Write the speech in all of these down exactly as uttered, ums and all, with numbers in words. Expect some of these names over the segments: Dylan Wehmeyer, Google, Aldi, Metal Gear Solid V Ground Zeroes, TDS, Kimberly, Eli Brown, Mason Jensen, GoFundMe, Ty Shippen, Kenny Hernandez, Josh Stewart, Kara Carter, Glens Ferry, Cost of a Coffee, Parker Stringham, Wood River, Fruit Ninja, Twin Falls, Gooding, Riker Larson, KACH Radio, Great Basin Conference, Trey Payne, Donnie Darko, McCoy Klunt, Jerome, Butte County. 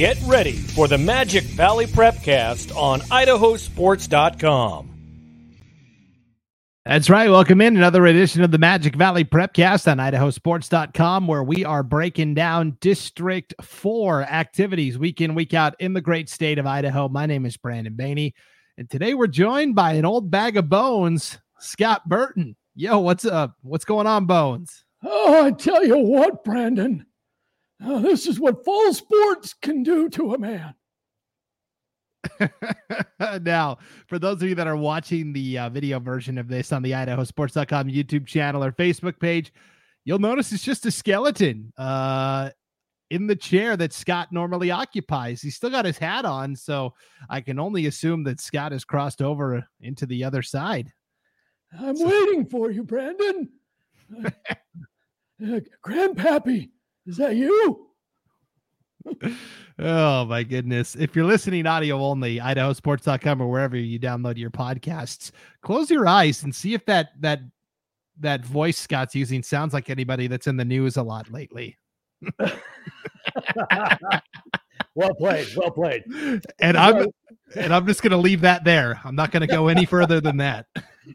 Get ready for the Magic Valley PrepCast on Idaho Sports dot com. That's right. Welcome in another edition of the Magic Valley PrepCast on Idaho Sports dot com, where we are breaking down District four activities week in, week out in the great state of Idaho. My name is Brandon Bainey, and today we're joined by an old bag of bones, Scott Burton. Yo, what's up? What's going on, Bones? Oh, I tell you what, Brandon. Uh, this is what fall sports can do to a man. Now, for those of you that are watching the uh, video version of this on the Idaho Sports dot com YouTube channel or Facebook page, you'll notice it's just a skeleton uh, in the chair that Scott normally occupies. He's still got his hat on, so I can only assume that Scott has crossed over into the other side. I'm so- waiting for you, Brandon. Uh, uh, Grandpappy. Is that you? Oh, my goodness. If you're listening audio only, Idaho Sports dot com or wherever you download your podcasts, close your eyes and see if that that that voice Scott's using sounds like anybody that's in the news a lot lately. Well played. Well played. And I'm and I'm just going to leave that there. I'm not going to go any further than that.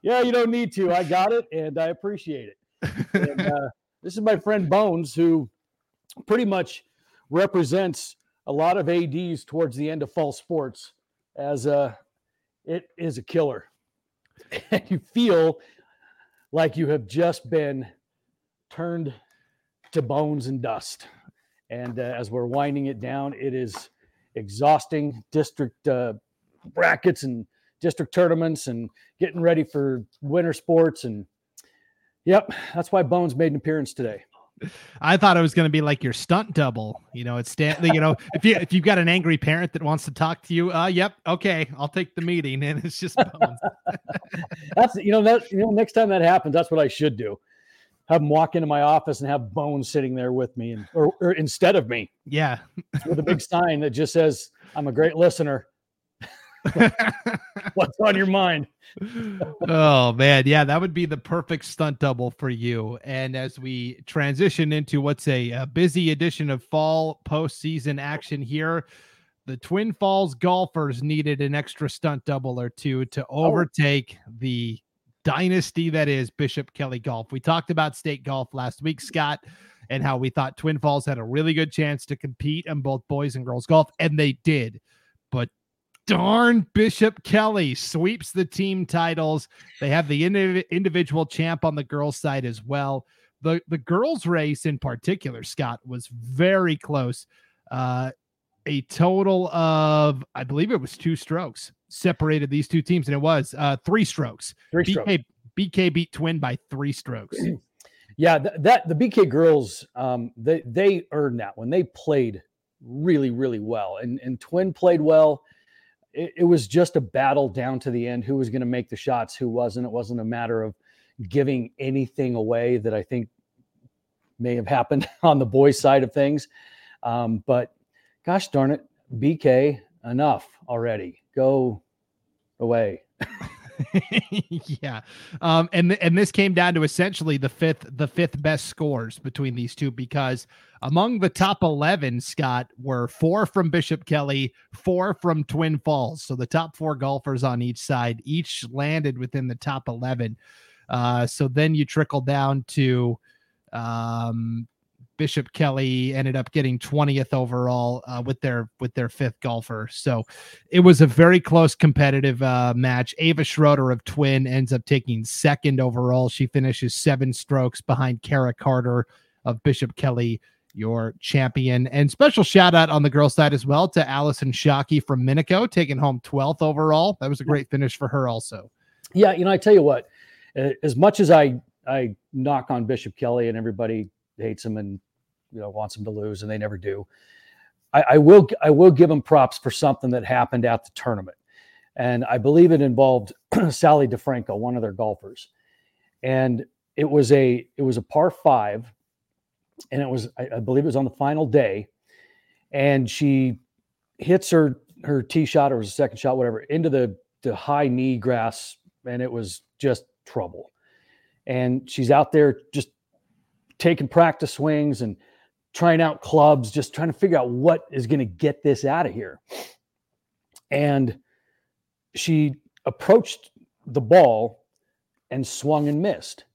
Yeah, you don't need to. I got it, and I appreciate it. And, uh, this is my friend Bones, who pretty much represents a lot of A Ds towards the end of fall sports, as a, it is a killer. And you feel like you have just been turned to bones and dust. And uh, as we're winding it down, it is exhausting. District uh, brackets and district tournaments and getting ready for winter sports. And yep, that's why Bones made an appearance today. I thought it was going to be like your stunt double. You know, it's Stanley, you know, if you, if you've got an angry parent that wants to talk to you, uh, yep. Okay. I'll take the meeting. And it's just, that's, you know, that, you know, next time that happens, that's what I should do. Have them walk into my office and have Bones sitting there with me and, or, or instead of me. Yeah. With a big sign that just says, I'm a great listener. What's on your mind? Oh, man. Yeah, that would be the perfect stunt double for you. And as we transition into what's a, a busy edition of fall postseason action here, the Twin Falls golfers needed an extra stunt double or two to overtake oh. the dynasty that is Bishop Kelly Golf. We talked about state golf last week, Scott, and how we thought Twin Falls had a really good chance to compete in both boys and girls golf, and they did. But darn, Bishop Kelly sweeps the team titles. They have the indiv- individual champ on the girls' side as well. The the girls' race in particular, Scott, was very close. Uh, a total of, I believe it was two strokes separated these two teams, and it was uh, three strokes. Three B K, strokes. B K beat Twin by three strokes. Yeah, th- that the B K girls, um, they they earned that one. They played really, really well, and and Twin played well. It was just a battle down to the end, who was going to make the shots, who wasn't. It wasn't a matter of giving anything away that I think may have happened on the boys' side of things. Um, but gosh darn it, B K, enough already. Go away. Yeah. Um, and, th- and this came down to essentially the fifth, the fifth best scores between these two, because among the top eleven, Scott, were four from Bishop Kelly, four from Twin Falls. So the top four golfers on each side, each landed within the top eleven. Uh, so then you trickle down to um, Bishop Kelly ended up getting twentieth overall uh, with their with their fifth golfer. So it was a very close competitive uh, match. Ava Schroeder of Twin ends up taking second overall. She finishes seven strokes behind Kara Carter of Bishop Kelly, your champion. And special shout out on the girls' side as well to Allison Shockey from Minico, taking home twelfth overall. That was a great finish for her also. Yeah, you know, I tell you what, as much as I I knock on Bishop Kelly and everybody hates him and, you know, wants him to lose, and they never do, I, I will I will give him props for something that happened at the tournament. And I believe it involved Sally DeFranco, one of their golfers. And it was a it was a par five. And it was, I believe it was on the final day, and she hits her, her tee shot, or it was a second shot, whatever, into the, the high knee grass. And it was just trouble. And she's out there just taking practice swings and trying out clubs, just trying to figure out what is going to get this out of here. And she approached the ball and swung and missed,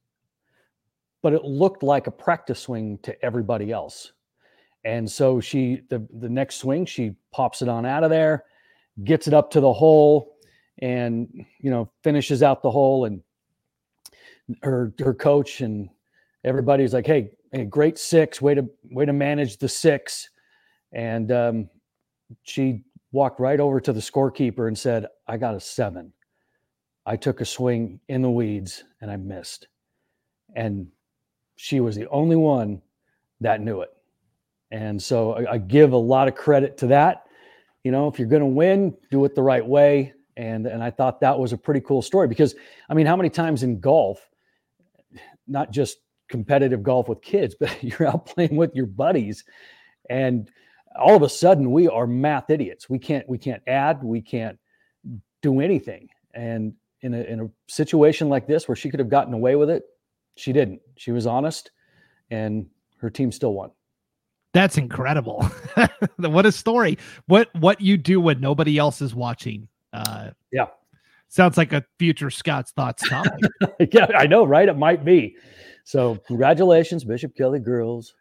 but it looked like a practice swing to everybody else. And so she, the, the next swing, she pops it on out of there, gets it up to the hole, and, you know, finishes out the hole. And her, her coach and everybody's like, Hey, hey great six, way to, way to manage the six. And, um, she walked right over to the scorekeeper and said, I got a seven. I took a swing in the weeds and I missed. And she was the only one that knew it. And so I, I give a lot of credit to that. You know, if you're going to win, do it the right way. And, and I thought that was a pretty cool story because, I mean, how many times in golf, not just competitive golf with kids, but you're out playing with your buddies and all of a sudden we are math idiots. We can't, we can't add, we can't do anything. And in a, in a situation like this where she could have gotten away with it, she didn't. She was honest and her team still won. That's incredible. What a story. What, what you do when nobody else is watching. Uh, yeah. Sounds like a future Scott's Thoughts topic. Yeah, I know, right? It might be. So congratulations, Bishop Kelly girls.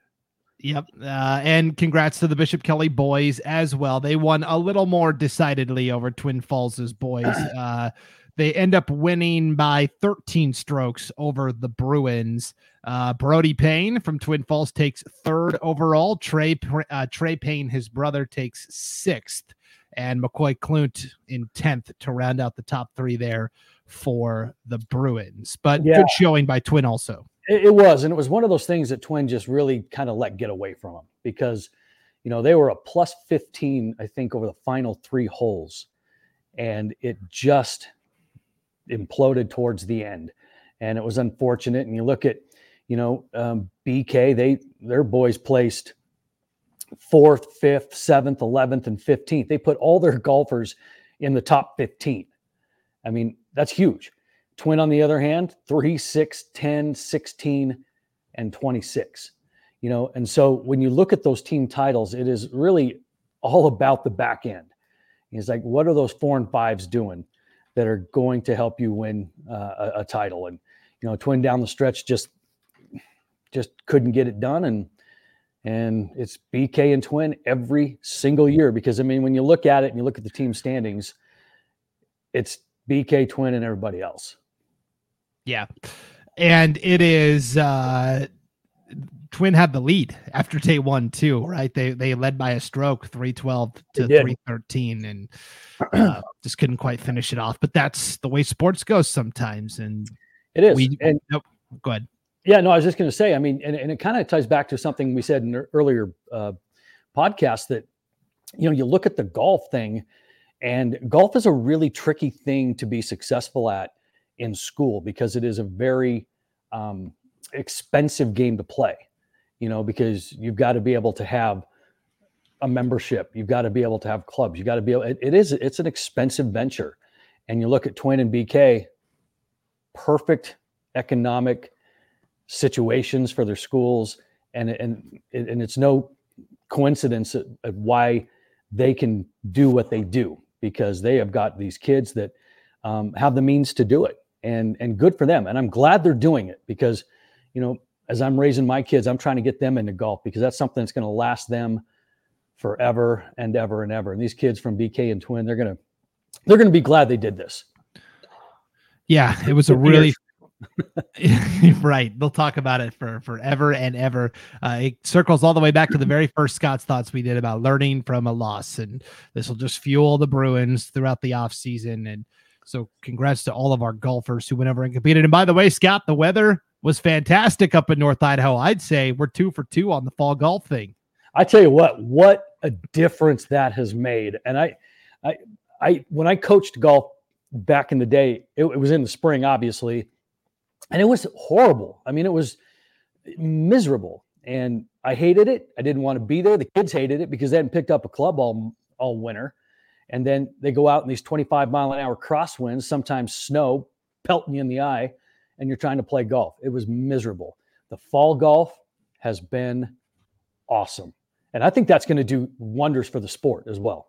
Yep. Uh, and congrats to the Bishop Kelly boys as well. They won a little more decidedly over Twin Falls' boys. Uh, they end up winning by thirteen strokes over the Bruins. Uh, Brody Payne from Twin Falls takes third overall. Trey, uh, Trey Payne, his brother, takes sixth. And McCoy Klunt in tenth to round out the top three there for the Bruins. But yeah, good showing by Twin also. It was, and it was one of those things that Twin just really kind of let get away from them because, you know, they were a plus fifteen, I think, over the final three holes, and it just imploded towards the end, and it was unfortunate. And you look at, you know, um, B K, they their boys placed fourth, fifth, seventh, eleventh, and fifteenth. They put all their golfers in the top fifteen. I mean, that's huge. Twin, on the other hand, three, six, ten, sixteen, and twenty-six, you know? And so when you look at those team titles, it is really all about the back end. It's like, what are those four and fives doing that are going to help you win uh, a, a title? And, you know, Twin down the stretch just, just couldn't get it done. And, and it's B K and Twin every single year, because I mean, when you look at it and you look at the team standings, it's B K, Twin, and everybody else. Yeah. And it is, uh, Twin had the lead after day one too, right? They, they led by a stroke, three twelve to three thirteen, and uh, just couldn't quite finish it off, but that's the way sports goes sometimes. And it is. We, and nope, go ahead. Yeah, no, I was just going to say, I mean, and, and it kind of ties back to something we said in an earlier uh, podcast that, you know, you look at the golf thing, and golf is a really tricky thing to be successful at in school because it is a very um, expensive game to play, you know, because you've got to be able to have a membership. You've got to be able to have clubs. You've got to be able, it, it is, it's an expensive venture. And you look at Twin and B K, perfect economic situations for their schools. And, and, and it's no coincidence at, at why they can do what they do, because they have got these kids that um, have the means to do it, and, and good for them. And I'm glad they're doing it because, you know, as I'm raising my kids, I'm trying to get them into golf because that's something that's going to last them forever and ever and ever. And these kids from B K and Twin, they're going to, they're going to be glad they did this. Yeah. It was a really, right. They'll talk about it for forever and ever. Uh, it circles all the way back to the very first Scott's Thoughts we did about learning from a loss, and this will just fuel the Bruins throughout the off season. And so congrats to all of our golfers who went over and competed. And by the way, Scott, the weather was fantastic up in North Idaho. I'd say we're two for two on the fall golf thing. I tell you what, what a difference that has made. And I, I, I, when I coached golf back in the day, it, it was in the spring, obviously. And it was horrible. I mean, it was miserable, and I hated it. I didn't want to be there. The kids hated it because they hadn't picked up a club all, all winter. And then they go out in these twenty-five mile an hour crosswinds, sometimes snow pelting you in the eye, and you're trying to play golf. It was miserable. The fall golf has been awesome. And I think that's going to do wonders for the sport as well.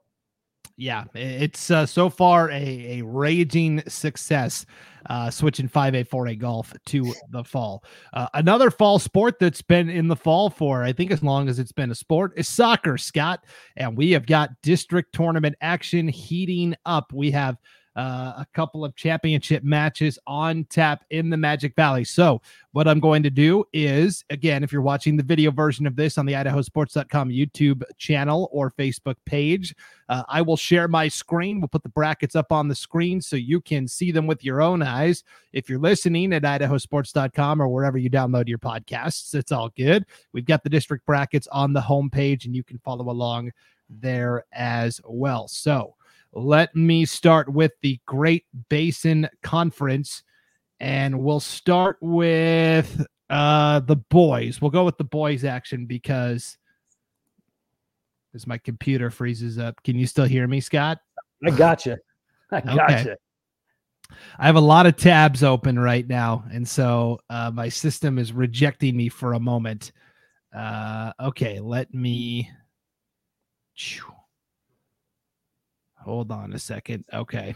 Yeah, it's uh, so far a, a raging success, uh, switching five A, four A golf to the fall. Uh, another fall sport that's been in the fall for, I think, as long as it's been a sport is soccer, Scott. And we have got district tournament action heating up. We have uh, a couple of championship matches on tap in the Magic Valley. So what I'm going to do is, again, if you're watching the video version of this on the Idaho Sports dot com YouTube channel or Facebook page, uh, I will share my screen. We'll put the brackets up on the screen so you can see them with your own eyes. If you're listening at Idaho Sports dot com or wherever you download your podcasts, it's all good. We've got the district brackets on the homepage, and you can follow along there as well. So let me start with the Great Basin Conference, and we'll start with uh, the boys. We'll go with the boys action because as my computer freezes up. Can you still hear me, Scott? I gotcha. I gotcha. Okay. I have a lot of tabs open right now, and so uh, my system is rejecting me for a moment. Uh, okay, let me... Hold on a second. Okay.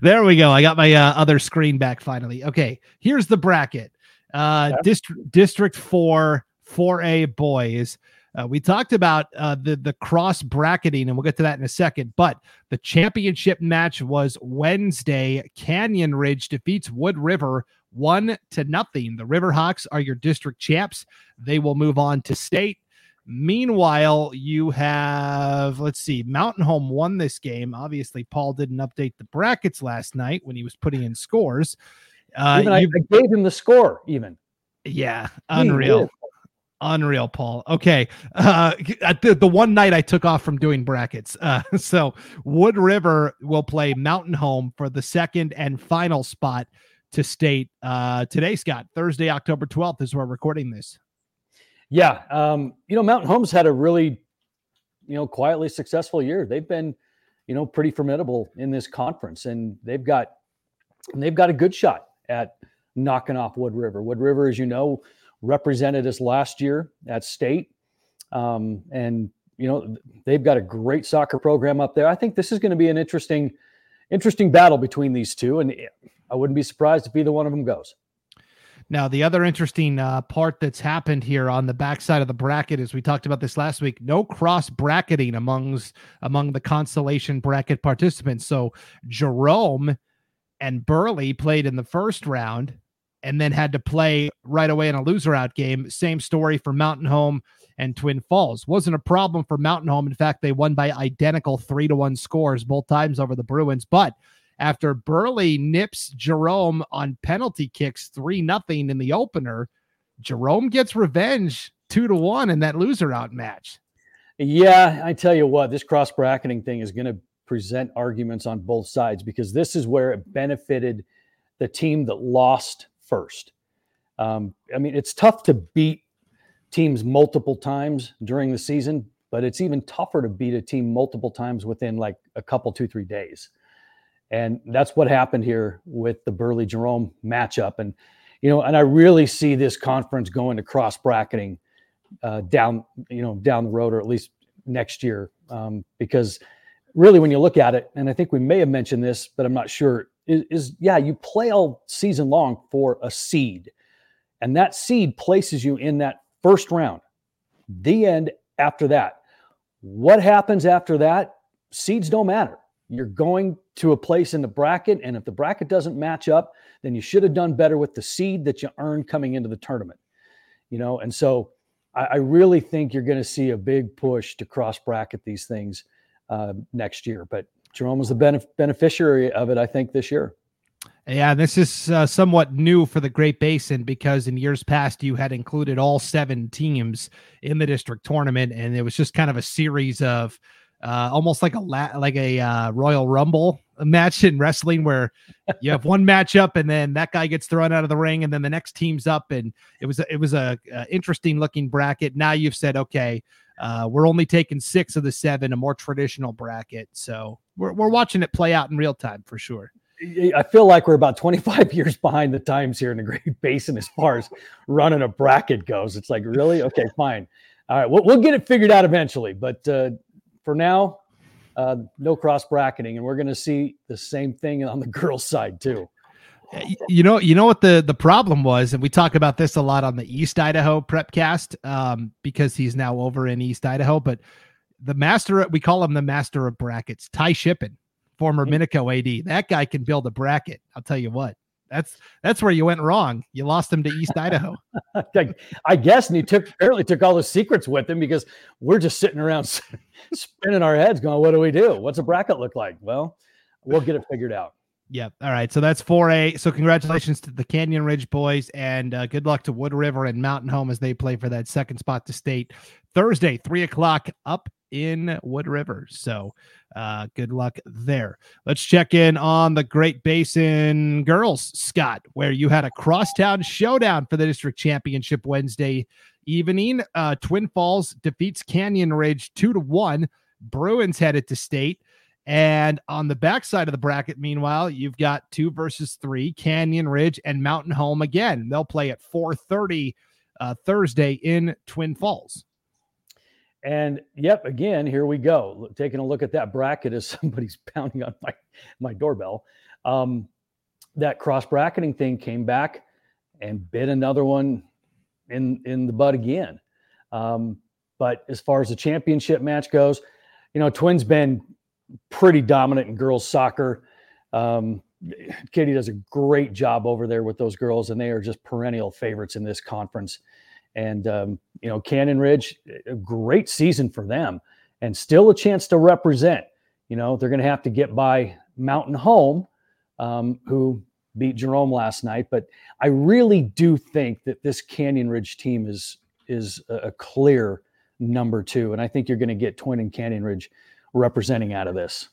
There we go. I got my uh, other screen back finally. Okay. Here's the bracket. Uh, yeah. dist- District four, four A boys. Uh, we talked about uh, the, the cross bracketing, and we'll get to that in a second. But the championship match was Wednesday. Canyon Ridge defeats Wood River one to nothing. The Riverhawks are your district champs. They will move on to state. Meanwhile, you have, let's see, Mountain Home won this game. Obviously, Paul didn't update the brackets last night when he was putting in scores. Uh, even I, I gave him the score, even. Yeah, unreal. Unreal, Paul. Okay. Uh, the, the one night I took off from doing brackets. Uh, so Wood River will play Mountain Home for the second and final spot to state uh, today, Scott. Thursday, October twelfth is where we're recording this. Yeah, um, you know, Mountain Home's had a really, you know, quietly successful year. They've been, you know, pretty formidable in this conference, and they've got, and they've got a good shot at knocking off Wood River. Wood River, as you know, represented us last year at state, um, and you know they've got a great soccer program up there. I think this is going to be an interesting, interesting battle between these two, and I wouldn't be surprised if either one of them goes. Now, the other interesting uh, part that's happened here on the backside of the bracket is we talked about this last week. No cross bracketing amongst among the consolation bracket participants. So Jerome and Burley played in the first round and then had to play right away in a loser out game. Same story for Mountain Home and Twin Falls. Wasn't a problem for Mountain Home. In fact, they won by identical three to one scores both times over the Bruins. But after Burley nips Jerome on penalty kicks three nothing in the opener, Jerome gets revenge two to one in that loser out match. Yeah, I tell you what, this cross-bracketing thing is going to present arguments on both sides because this is where it benefited the team that lost first. Um, I mean, it's tough to beat teams multiple times during the season, but it's even tougher to beat a team multiple times within like a couple, two, three days. And that's what happened here with the Burley-Jerome matchup. And, you know, and I really see this conference going to cross-bracketing uh, down, you know, down the road or at least next year. Um, because really when you look at it, and I think we may have mentioned this, but I'm not sure, is, is yeah, you play all season long for a seed. And that seed places you in that first round. The end after that. What happens after that? Seeds don't matter. You're going to a place in the bracket, and if the bracket doesn't match up, then you should have done better with the seed that you earned coming into the tournament. You know, and so I, I really think you're going to see a big push to cross-bracket these things uh, next year. But Jerome was the benef- beneficiary of it, I think, this year. Yeah, this is uh, somewhat new for the Great Basin because in years past, you had included all seven teams in the district tournament, and it was just kind of a series of Uh, almost like a la- like a uh, Royal Rumble match in wrestling where you have one matchup and then that guy gets thrown out of the ring and then the next team's up. And it was, it was a, a interesting looking bracket. Now you've said, okay, uh, we're only taking six of the seven, a more traditional bracket. So we're, we're watching it play out in real time for sure. I feel like we're about twenty-five years behind the times here in the Great Basin as far as running a bracket goes. It's like, really? Okay, fine. All right, we'll, we'll get it figured out eventually. But uh, for now, uh, no cross bracketing, and we're going to see the same thing on the girls' side too. You know, you know what the, the problem was, and we talk about this a lot on the East Idaho PrepCast um, because he's now over in East Idaho. But the master, we call him the master of brackets, Ty Shippen. Former Minico A D, that guy can build a bracket. I'll tell you what, that's that's where you went wrong. You lost him to East Idaho. I guess, and he took apparently took all his secrets with him because we're just sitting around spinning our heads going, what do we do? What's a bracket look like? Well, we'll get it figured out. Yep. All right. So that's four A. So congratulations to the Canyon Ridge boys, and uh, good luck to Wood River and Mountain Home as they play for that second spot to state Thursday, three o'clock up in Wood River. So uh, good luck there. Let's check in on the Great Basin girls, Scott, where you had a crosstown showdown for the district championship Wednesday evening. Uh, Twin Falls defeats Canyon Ridge two to one. Bruins headed to state. And on the backside of the bracket, meanwhile, you've got two versus three, Canyon Ridge and Mountain Home again. They'll play at four thirty uh, Thursday in Twin Falls. And, yep, again, here we go. Taking a look at that bracket as somebody's pounding on my, my doorbell. Um, that cross-bracketing thing came back and bit another one in, in the butt again. Um, but as far as the championship match goes, you know, Twin's been – pretty dominant in girls soccer. Um, Katie does a great job over there with those girls, and they are just perennial favorites in this conference. And, um, you know, Canyon Ridge, a great season for them and still a chance to represent. You know, they're going to have to get by Mountain Home, um, who beat Jerome last night. But I really do think that this Canyon Ridge team is, is a clear number two. And I think you're going to get Twin and Canyon Ridge representing out of this.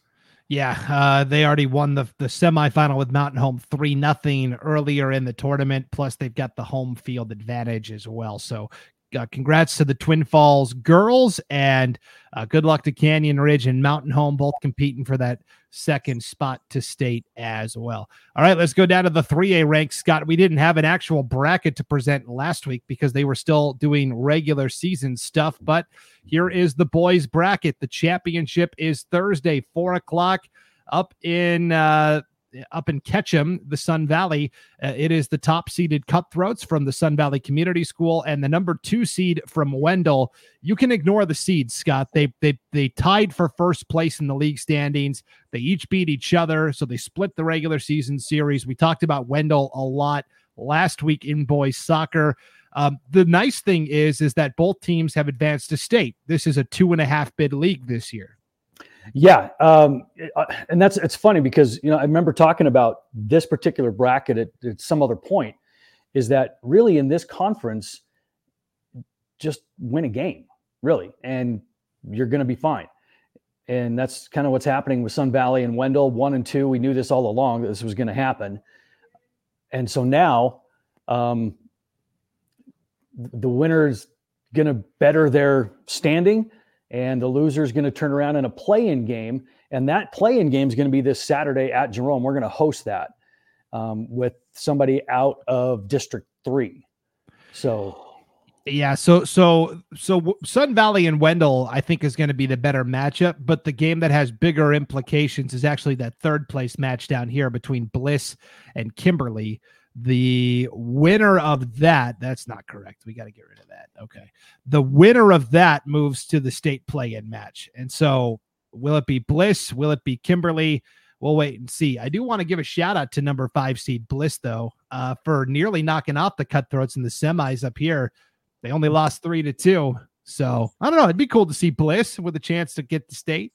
Yeah, uh, they already won the, the semifinal with Mountain Home three nothing earlier in the tournament, plus they've got the home field advantage as well. So uh, congrats to the Twin Falls girls, and uh, good luck to Canyon Ridge and Mountain Home, both competing for that second spot to state as well. All right, let's go down to the three A ranks, Scott. We didn't have an actual bracket to present last week because they were still doing regular season stuff, but here is the boys bracket. The championship is Thursday, four o'clock up in, uh, up in Ketchum, the Sun Valley. Uh, it is the top seeded Cutthroats from the Sun Valley Community School and the number two seed from Wendell. You can ignore the seeds, Scott. They, they, they tied for first place in the league standings. They each beat each other. So they split the regular season series. We talked about Wendell a lot last week in boys soccer. Um, the nice thing is, is that both teams have advanced to state. This is a two and a half bid league this year. Yeah. Um, and that's, it's funny because, you know, I remember talking about this particular bracket at, at some other point, is that really in this conference, just win a game really, and you're going to be fine. And that's kind of what's happening with Sun Valley and Wendell, one and two. We knew this all along that this was going to happen. And so now um, the winner's going to better their standing, and the loser is going to turn around in a play-in game, and that play-in game is going to be this Saturday at Jerome. We're going to host that um, with somebody out of District Three. So, yeah, so so so Sun Valley and Wendell, I think, is going to be the better matchup. But the game that has bigger implications is actually that third-place match down here between Bliss and Kimberly. The winner of that, that's not correct. We got to get rid of that. Okay. The winner of that moves to the state play-in match. And so will it be Bliss? Will it be Kimberly? We'll wait and see. I do want to give a shout out to number five seed Bliss though, uh, for nearly knocking off the Cutthroats in the semis up here. They only lost three to two. So I don't know. It'd be cool to see Bliss with a chance to get to state.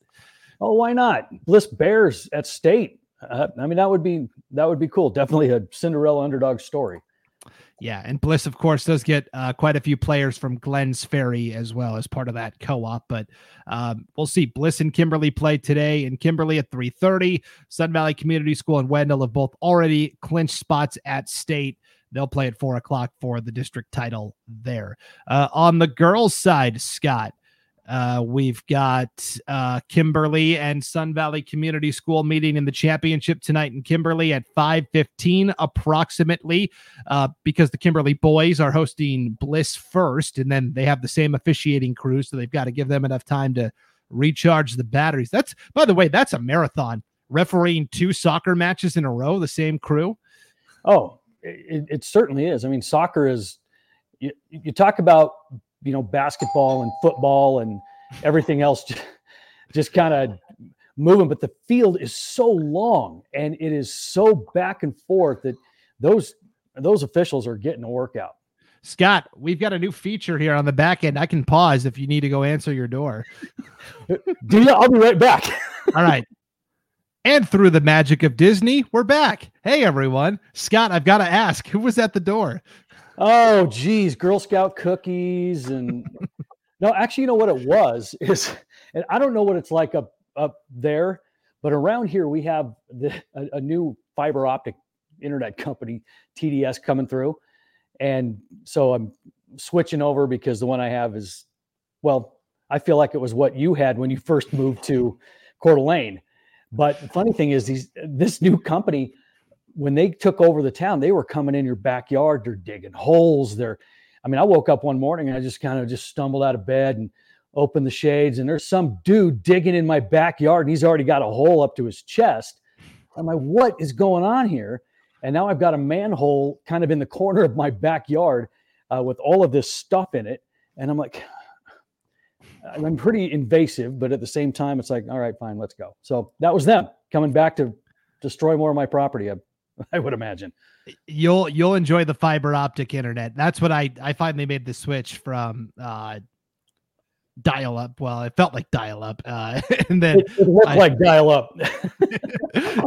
Oh, why not? Bliss Bears at state. Uh, I mean, that would be, that would be cool. Definitely a Cinderella underdog story. Yeah. And Bliss, of course, does get uh, quite a few players from Glens Ferry as well as part of that co-op, but um, we'll see. Bliss and Kimberly play today, and Kimberly at three thirty. Sun Valley Community School and Wendell have both already clinched spots at state. They'll play at four o'clock for the district title there. Uh, on the girls' side, Scott, Uh, we've got uh, Kimberly and Sun Valley Community School meeting in the championship tonight in Kimberly at five fifteen approximately, uh, because the Kimberly boys are hosting Bliss first, and then they have the same officiating crew, so they've got to give them enough time to recharge the batteries. That's, by the way, that's a marathon, refereeing two soccer matches in a row, the same crew. Oh, it, it certainly is. I mean, soccer is, you, you talk about, you know, basketball and football and everything else just, just kind of moving, but the field is so long and it is so back and forth that those, those officials are getting a workout. Scott, we've got a new feature here on the back end. I can pause if you need to go answer your door. Do you? I'll be right back. All right. And through the magic of Disney, we're back. Hey, everyone. Scott, I've got to ask, who was at the door? Oh, geez, Girl Scout cookies. And no, actually, you know what it was is, and I don't know what it's like up, up there, but around here we have the, a, a new fiber optic internet company, T D S, coming through. And so I'm switching over because the one I have is, well, I feel like it was what you had when you first moved to Coeur d'Alene. But the funny thing is these, this new company, when they took over the town, they were coming in your backyard. They're digging holes. They're, I mean, I woke up one morning and I just kind of just stumbled out of bed and opened the shades, and there's some dude digging in my backyard and he's already got a hole up to his chest. I'm like, what is going on here? And now I've got a manhole kind of in the corner of my backyard uh, with all of this stuff in it. And I'm like, I'm pretty invasive, but at the same time, it's like, all right, fine, let's go. So that was them coming back to destroy more of my property, I, I would imagine. You'll you'll enjoy the fiber optic internet. That's what I, I finally made the switch from uh, dial-up. Well, it felt like dial-up. Uh, and then it, it looked I, like dial-up.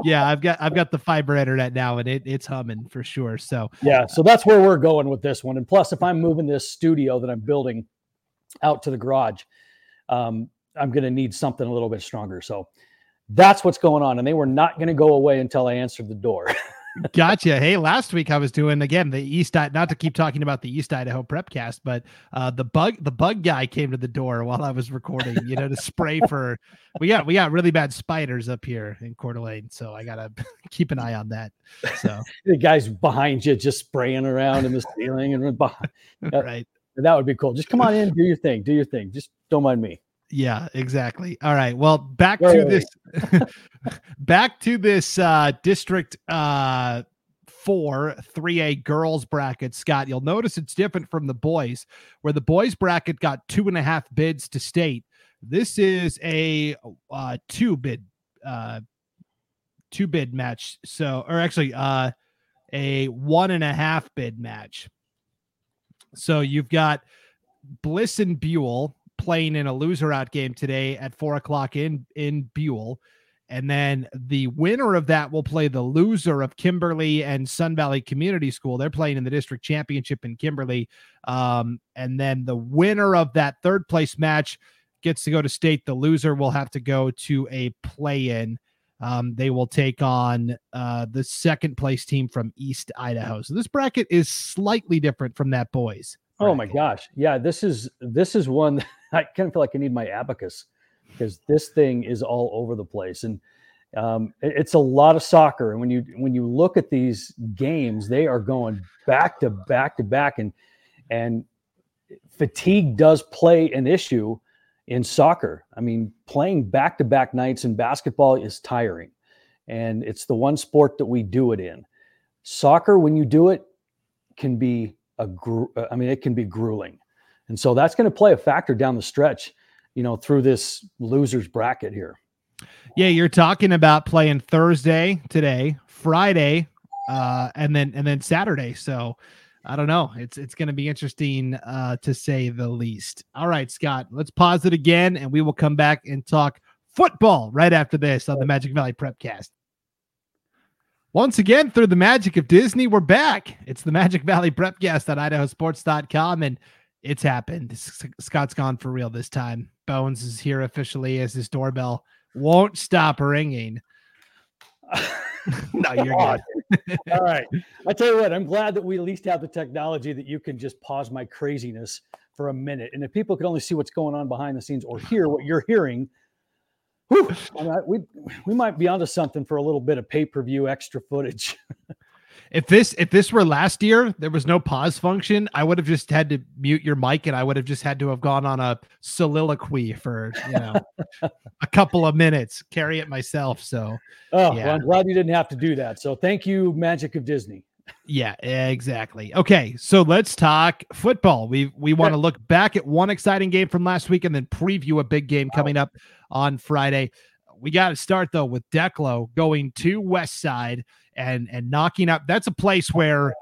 Yeah, I've got I've got the fiber internet now, and it, it's humming for sure. So yeah, so that's where we're going with this one. And plus, if I'm moving this studio that I'm building out to the garage, um, I'm going to need something a little bit stronger. So that's what's going on. And they were not going to go away until I answered the door. Gotcha. Hey, last week I was doing, again, the East, not to keep talking about the East Idaho PrepCast, but uh, the bug, the bug guy came to the door while I was recording, you know, to spray for, we got, we got really bad spiders up here in Coeur d'Alene. So I got to keep an eye on that. So the guys behind you just spraying around in the ceiling and behind, uh, right. That would be cool. Just come on in, do your thing, do your thing. Just don't mind me. Yeah, exactly. All right. Well, back wait, to wait, this, back to this uh, District uh, four, three A girls bracket, Scott. You'll notice it's different from the boys, where the boys bracket got two and a half bids to state. This is a uh, two bid, uh, two bid match. So, or actually uh, a one and a half bid match. So you've got Bliss and Buhl playing in a loser out game today at four o'clock in, in Buhl. And then the winner of that will play the loser of Kimberly and Sun Valley Community School. They're playing in the district championship in Kimberly. Um, and then the winner of that third place match gets to go to state. The loser will have to go to a play-in. Um, they will take on uh, the second place team from East Idaho. So this bracket is slightly different from that boys. Bracket. Oh my gosh. Yeah. This is, this is one that I kind of feel like I need my abacus, because this thing is all over the place. And um, it, it's a lot of soccer. And when you, when you look at these games, they are going back to back to back, and, and fatigue does play an issue in soccer. I mean, playing back-to-back nights in basketball is tiring, and it's the one sport that we do it in. Soccer, when you do it, can be a gru- I mean, it can be grueling, and so that's going to play a factor down the stretch, you know, through this losers bracket here. Yeah, you're talking about playing Thursday today, Friday, uh, and then and then Saturday. So I don't know. It's it's going to be interesting, uh, to say the least. All right, Scott, let's pause it again, and we will come back and talk football right after this on the Magic Valley PrepCast. Once again, through the magic of Disney, we're back. It's the Magic Valley PrepCast on Idaho Sports dot com, and it's happened. Scott's gone for real this time. Bones is here officially as his doorbell won't stop ringing. No, you're good. All right. I tell you what, I'm glad that we at least have the technology that you can just pause my craziness for a minute. And if people could only see what's going on behind the scenes or hear what you're hearing, whew, we, we might be onto something for a little bit of pay-per-view extra footage. If this if this were last year, there was no pause function. I would have just had to mute your mic, and I would have just had to have gone on a soliloquy for, you know, a couple of minutes, carry it myself. So, oh, yeah. Well, I'm glad you didn't have to do that. So, thank you, Magic of Disney. Yeah, exactly. Okay, so let's talk football. We we want to look back at one exciting game from last week and then preview a big game coming up on Friday. We got to start, though, with Declo going to West Side and and knocking out. That's a place where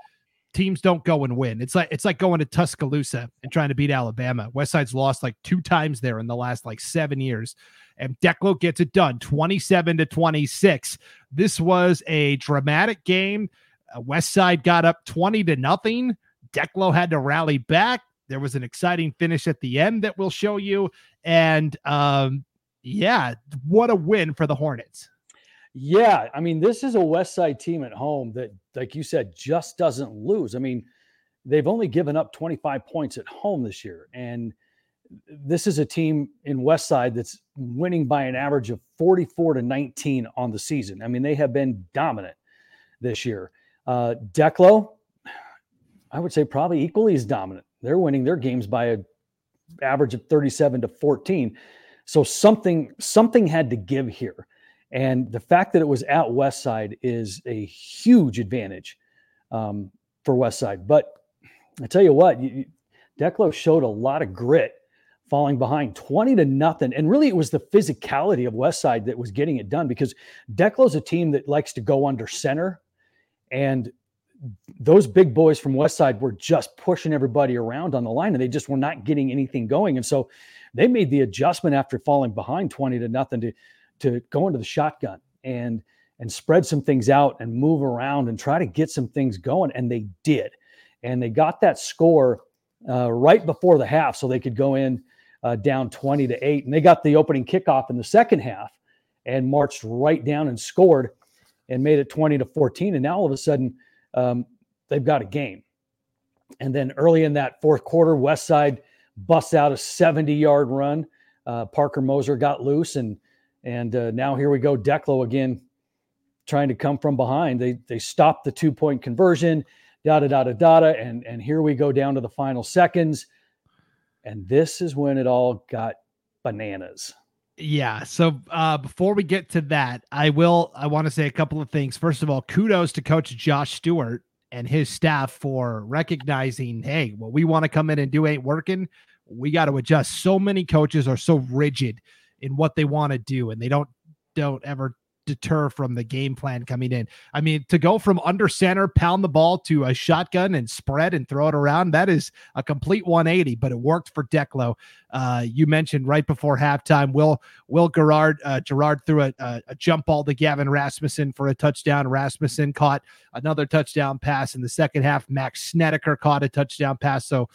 teams don't go and win. It's like it's like going to Tuscaloosa and trying to beat Alabama. West Side's lost like two times there in the last like seven years. And Declo gets it done, twenty-seven to twenty-six. This was a dramatic game. Uh, West Side got up twenty to nothing. Declo had to rally back. There was an exciting finish at the end that we'll show you. And um, yeah, what a win for the Hornets. Yeah, I mean, this is a West Side team at home that, like you said, just doesn't lose. I mean, they've only given up twenty-five points at home this year. And this is a team in West Side that's winning by an average of forty-four to nineteen on the season. I mean, they have been dominant this year. Uh, Declo, I would say probably equally as dominant. They're winning their games by an average of thirty-seven to fourteen. So something, something had to give here. And the fact that it was at West Side is a huge advantage um, for West Side. But I tell you what, you, Declo showed a lot of grit falling behind twenty to nothing. And really it was the physicality of West Side that was getting it done, because Declo's a team that likes to go under center. And those big boys from West Side were just pushing everybody around on the line, and they just were not getting anything going. And so they made the adjustment after falling behind twenty to nothing to, to go into the shotgun and, and spread some things out and move around and try to get some things going. And they did. And they got that score uh, right before the half. So they could go in uh, down twenty to eight, and they got the opening kickoff in the second half and marched right down and scored and made it twenty to fourteen. And now all of a sudden um, they've got a game. And then early in that fourth quarter, West Side busts out a seventy yard run. Uh, Parker Moser got loose, and, And uh, now here we go, Declo again, trying to come from behind. They they stopped the two-point conversion, da da da da da, and and here we go down to the final seconds, and this is when it all got bananas. Yeah. So uh, before we get to that, I will I want to say a couple of things. First of all, kudos to Coach Josh Stewart and his staff for recognizing, hey, what we want to come in and do ain't working. We got to adjust. So many coaches are so rigid in what they want to do, and they don't don't ever deter from the game plan coming in. I mean, to go from under center, pound the ball, to a shotgun and spread and throw it around, that is a complete one eighty, but it worked for Declo. Uh, you mentioned right before halftime, Will Will Girard, uh, Girard threw a, a, a jump ball to Gavin Rasmussen for a touchdown. Rasmussen caught another touchdown pass in the second half. Max Snedeker caught a touchdown pass, so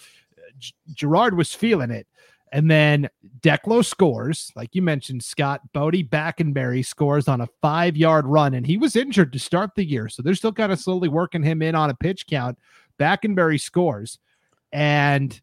G- Girard was feeling it. And then Declo scores, like you mentioned, Scott. Bodie Backenberry scores on a five-yard run, and he was injured to start the year, so they're still kind of slowly working him in on a pitch count. Backenberry scores, and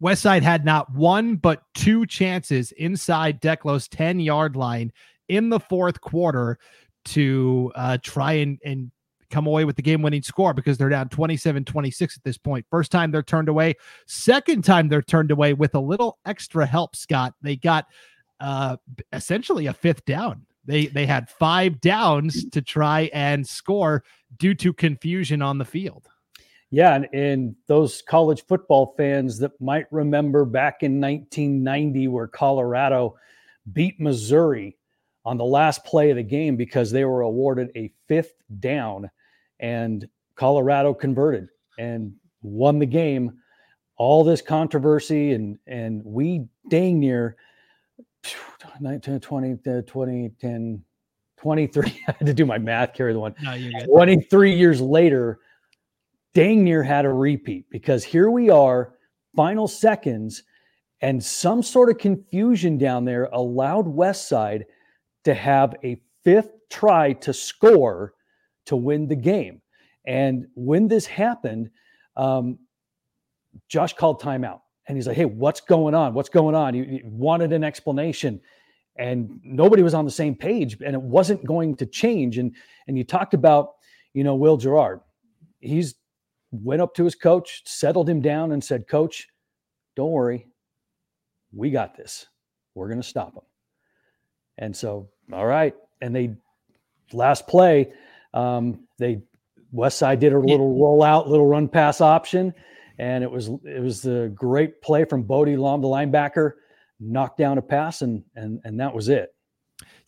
West Side had not one but two chances inside Declo's ten-yard line in the fourth quarter to uh, try and, and come away with the game-winning score, because they're down twenty-seven twenty-six at this point. First time they're turned away. Second time they're turned away with a little extra help, Scott. They got uh, essentially a fifth down. They they had five downs to try and score due to confusion on the field. Yeah, and, and those college football fans that might remember back in nineteen ninety where Colorado beat Missouri on the last play of the game because they were awarded a fifth down. And Colorado converted and won the game. All this controversy, and and we dang near nineteen, twenty, twenty, ten, twenty-three. I had to do my math, carry the one. No, you're good. twenty-three years later, dang near had a repeat, because here we are, final seconds, and some sort of confusion down there allowed West Side to have a fifth try to score to win the game. And when this happened, um, Josh called timeout. And he's like, hey, what's going on? What's going on? He, he wanted an explanation. And nobody was on the same page. And it wasn't going to change. And and you talked about, you know, Will Girard. He's went up to his coach, settled him down, and said, Coach, don't worry. We got this. We're going to stop him. And so, all right. And they, last play, um, they, West Side did a little yeah. rollout, little run pass option. And it was it was the great play from Bodie Long, the linebacker, knocked down a pass, and and and that was it.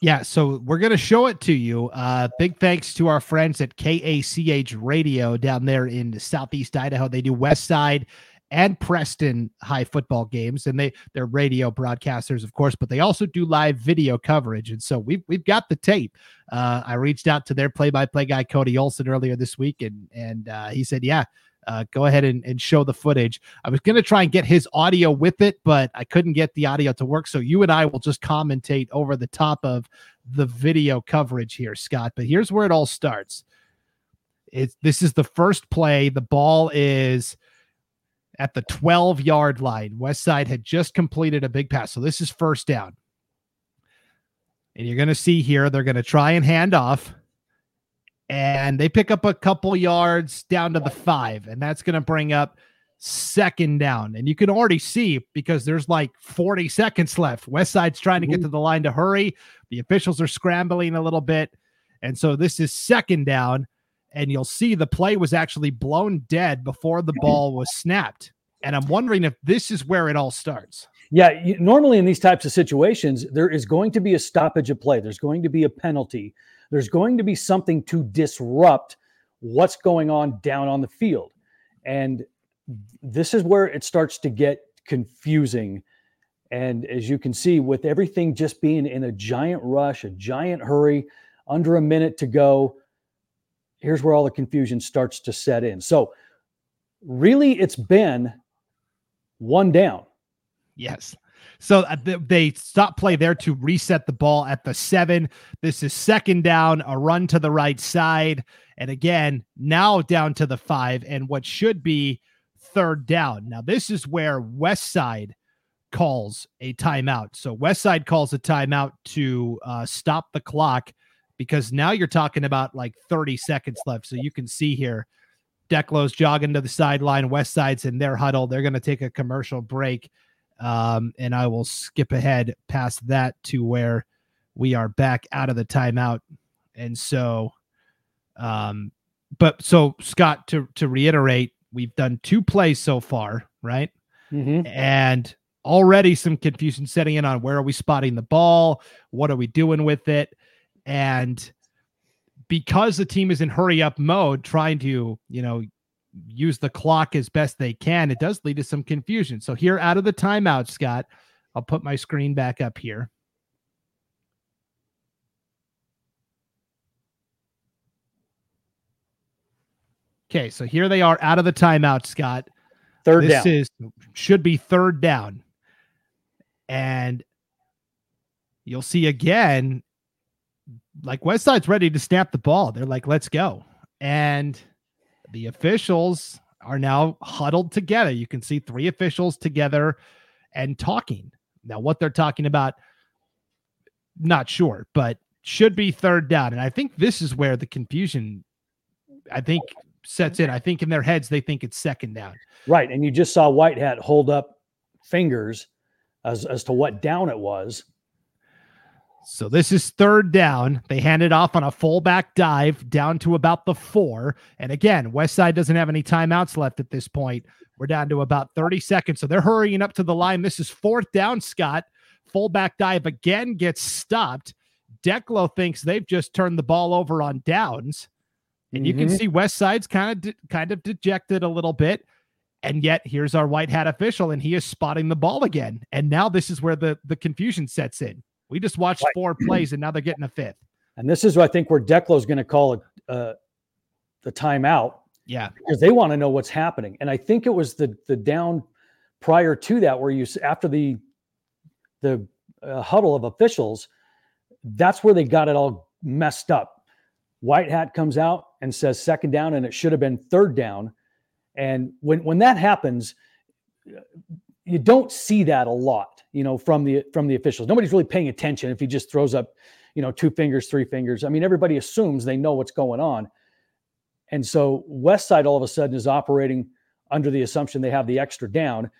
Yeah, so we're going to show it to you. Uh, big thanks to our friends at K A C H Radio down there in Southeast Idaho. They do West Side and Preston High football games, and they they're radio broadcasters, of course, but they also do live video coverage. And so we've we've got the tape. Uh, I reached out to their play-by-play guy Cody Olson earlier this week, and and uh, he said, yeah. Uh, go ahead and, and show the footage. I was going to try and get his audio with it, but I couldn't get the audio to work. So you and I will just commentate over the top of the video coverage here, Scott. But here's where it all starts. It, this is the first play. The ball is at the twelve-yard line. West Side had just completed a big pass. So this is first down. And you're going to see here, they're going to try and hand off. And they pick up a couple yards down to the five, and that's going to bring up second down. And you can already see, because there's like forty seconds left, West Side's trying to get to the line to hurry. The officials are scrambling a little bit. And so this is second down, and you'll see the play was actually blown dead before the ball was snapped. And I'm wondering if this is where it all starts. Yeah, you, normally in these types of situations, there is going to be a stoppage of play. There's going to be a penalty. There's going to be something to disrupt what's going on down on the field. And this is where it starts to get confusing. And as you can see, with everything just being in a giant rush, a giant hurry, under a minute to go, here's where all the confusion starts to set in. So really, it's been one down. Yes. So they stop play there to reset the ball at the seven. This is second down, a run to the right side. And again, now down to the five and what should be third down. Now, this is where West Side calls a timeout. So West Side calls a timeout to uh, stop the clock, because now you're talking about like thirty seconds left. So you can see here, Declo's jogging to the sideline. West Side's in their huddle. They're going to take a commercial break. Um, and I will skip ahead past that to where we are back out of the timeout. And so, um, but so Scott, to, to reiterate, we've done two plays so far, right? Mm-hmm. And already some confusion setting in on where are we spotting the ball? What are we doing with it? And because the team is in hurry up mode, trying to, you know, use the clock as best they can, it does lead to some confusion. So here out of the timeout, Scott, I'll put my screen back up here. Okay, so here they are out of the timeout, Scott. Third down. This is should be third down. And you'll see again, like West Side's ready to snap the ball. They're like, let's go. And the officials are now huddled together. You can see three officials together and talking. Now, what they're talking about, not sure, but should be third down. And I think this is where the confusion, I think, sets in. I think in their heads, they think it's second down. Right, and you just saw White Hat hold up fingers as, as to what down it was. So this is third down. They hand it off on a fullback dive down to about the four. And again, West Side doesn't have any timeouts left at this point. We're down to about thirty seconds. So they're hurrying up to the line. This is fourth down, Scott. Fullback dive again gets stopped. Declo thinks they've just turned the ball over on downs. And mm-hmm. you can see West Side's kind of, de- kind of dejected a little bit. And yet here's our white hat official, and he is spotting the ball again. And now this is where the, the confusion sets in. We just watched right. four plays, and now they're getting a fifth. And this is, I think, where Declo's going to call it, uh, the timeout. Yeah, because they want to know what's happening. And I think it was the the down prior to that where you after the the uh, huddle of officials, that's where they got it all messed up. White hat comes out and says second down, and it should have been third down. And when when that happens, you don't see that a lot, you know, from the from the officials. Nobody's really paying attention if he just throws up, you know, two fingers, three fingers. I mean, everybody assumes they know what's going on. And so West Side all of a sudden is operating under the assumption they have the extra down.